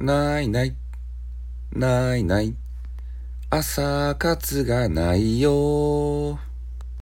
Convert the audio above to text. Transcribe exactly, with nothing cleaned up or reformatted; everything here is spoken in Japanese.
ないないないない、朝活がないよ。